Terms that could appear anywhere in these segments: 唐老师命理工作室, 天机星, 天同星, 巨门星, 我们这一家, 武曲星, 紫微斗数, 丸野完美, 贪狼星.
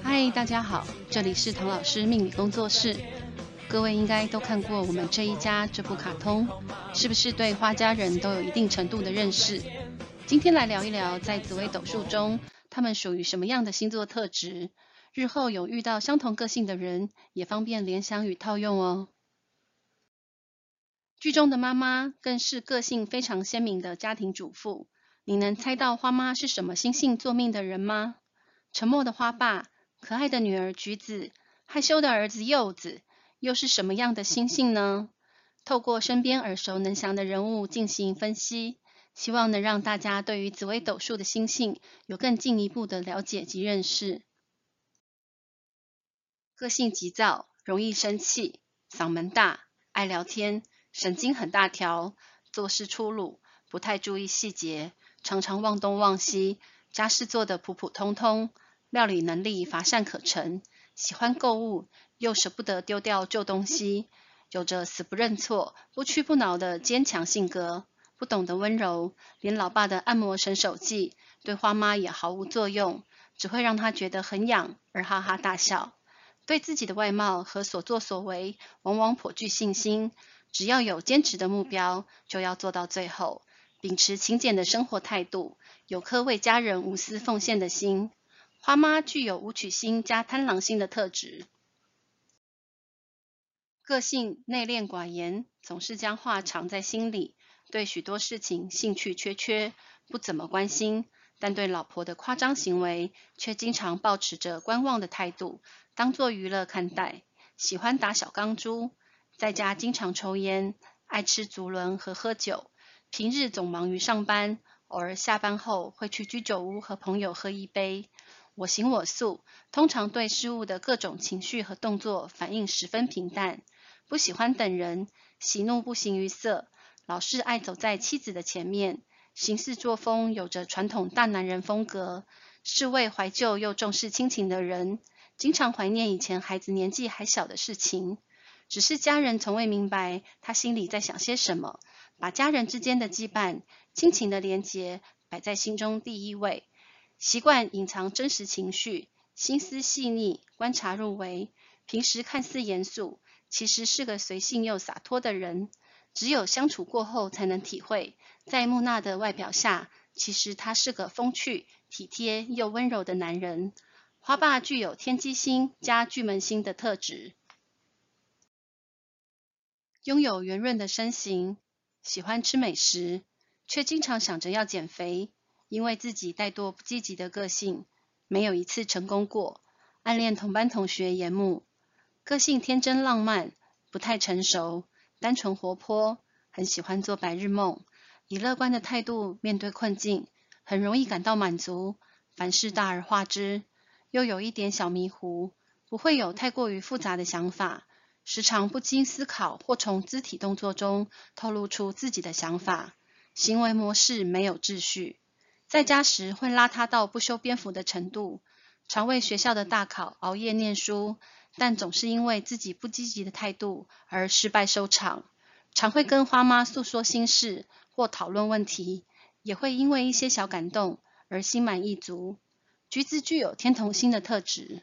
嗨，大家好，这里是唐老师命理工作室。各位应该都看过我们这一家这部卡通，是不是对花家人都有一定程度的认识？今天来聊一聊在紫微斗数中，他们属于什么样的星座特质，日后有遇到相同个性的人，也方便联想与套用哦。剧中的妈妈更是个性非常鲜明的家庭主妇，你能猜到花妈是什么星性坐命的人吗？沉默的花爸，可爱的女儿橘子，害羞的儿子柚子，又是什么样的星性呢？透过身边耳熟能详的人物进行分析，希望能让大家对于紫微斗数的星性有更进一步的了解及认识。个性急躁，容易生气，嗓门大，爱聊天，神经很大条，做事粗鲁，不太注意细节，常常忘东忘西，家事做得普普通通，料理能力乏善可陈，喜欢购物，又舍不得丢掉旧东西，有着死不认错、不屈不挠的坚强性格，不懂得温柔，连老爸的按摩神手技对花妈也毫无作用，只会让她觉得很痒而哈哈大笑。对自己的外貌和所作所为往往颇具信心，只要有坚持的目标，就要做到最后，秉持勤俭的生活态度，有颗为家人无私奉献的心。花妈具有武曲星加贪狼星的特质，个性内敛寡言，总是将话藏在心里，对许多事情兴趣缺缺，不怎么关心，但对老婆的夸张行为却经常抱持着观望的态度，当作娱乐看待，喜欢打小钢珠，在家经常抽烟，爱吃竹轮和喝酒，平日总忙于上班，偶尔下班后会去居酒屋和朋友喝一杯。我行我素，通常对事物的各种情绪和动作反应十分平淡，不喜欢等人，喜怒不形于色，老是爱走在妻子的前面，行事作风有着传统大男人风格，是位怀旧又重视亲情的人，经常怀念以前孩子年纪还小的事情，只是家人从未明白他心里在想些什么，把家人之间的羁绊、亲情的连结摆在心中第一位，习惯隐藏真实情绪，心思细腻，观察入微，平时看似严肃，其实是个随性又洒脱的人，只有相处过后才能体会，在木讷的外表下，其实他是个风趣、体贴又温柔的男人。花爸具有天机星加巨门星的特质，拥有圆润的身形，喜欢吃美食，却经常想着要减肥，因为自己怠惰不积极的个性，没有一次成功过，暗恋同班同学严木。个性天真浪漫，不太成熟，单纯活泼，很喜欢做白日梦，以乐观的态度面对困境，很容易感到满足，凡事大而化之，又有一点小迷糊，不会有太过于复杂的想法，时常不经思考或从肢体动作中透露出自己的想法，行为模式没有秩序，在家时会邋遢到不修边幅的程度，常为学校的大考熬夜念书，但总是因为自己不积极的态度而失败收场，常会跟花妈诉说心事或讨论问题，也会因为一些小感动而心满意足。橘子具有天同星的特质，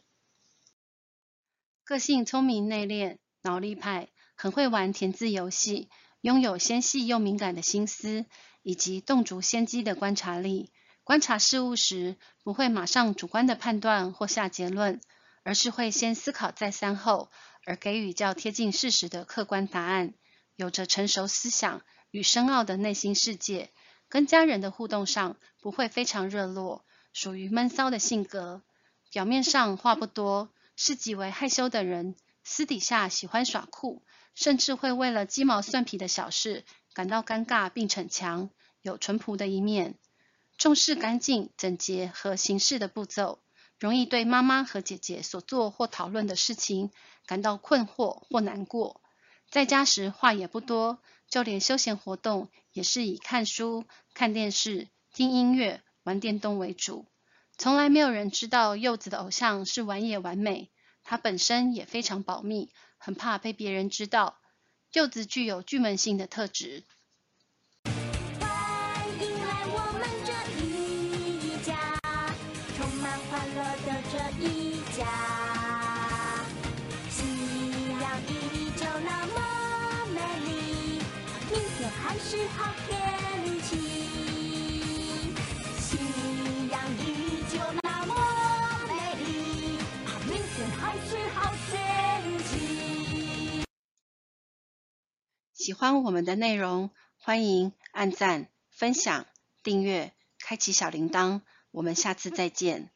个性聪明内敛，脑力派，很会玩填字游戏，拥有纤细又敏感的心思，以及洞烛先机的观察力，观察事物时不会马上主观的判断或下结论，而是会先思考再三后，而给予较贴近事实的客观答案，有着成熟思想与深奥的内心世界，跟家人的互动上不会非常热络，属于闷骚的性格，表面上话不多，是极为害羞的人，私底下喜欢耍酷，甚至会为了鸡毛蒜皮的小事感到尴尬并逞强，有淳朴的一面，重视干净整洁和行事的步骤，容易对妈妈和姐姐所做或讨论的事情感到困惑或难过，在家时话也不多，就连休闲活动也是以看书、看电视、听音乐、玩电动为主，从来没有人知道柚子的偶像是丸野完美，她本身也非常保密，很怕被别人知道。柚子具有巨门星的特质，欢迎来我们这一家，充满欢乐的这一家。夕阳依旧那么美丽，明天还是好天气。夕阳依旧那么美丽，明天还是好天气。喜欢我们的内容，欢迎按赞、分享、订阅、开启小铃铛。我们下次再见。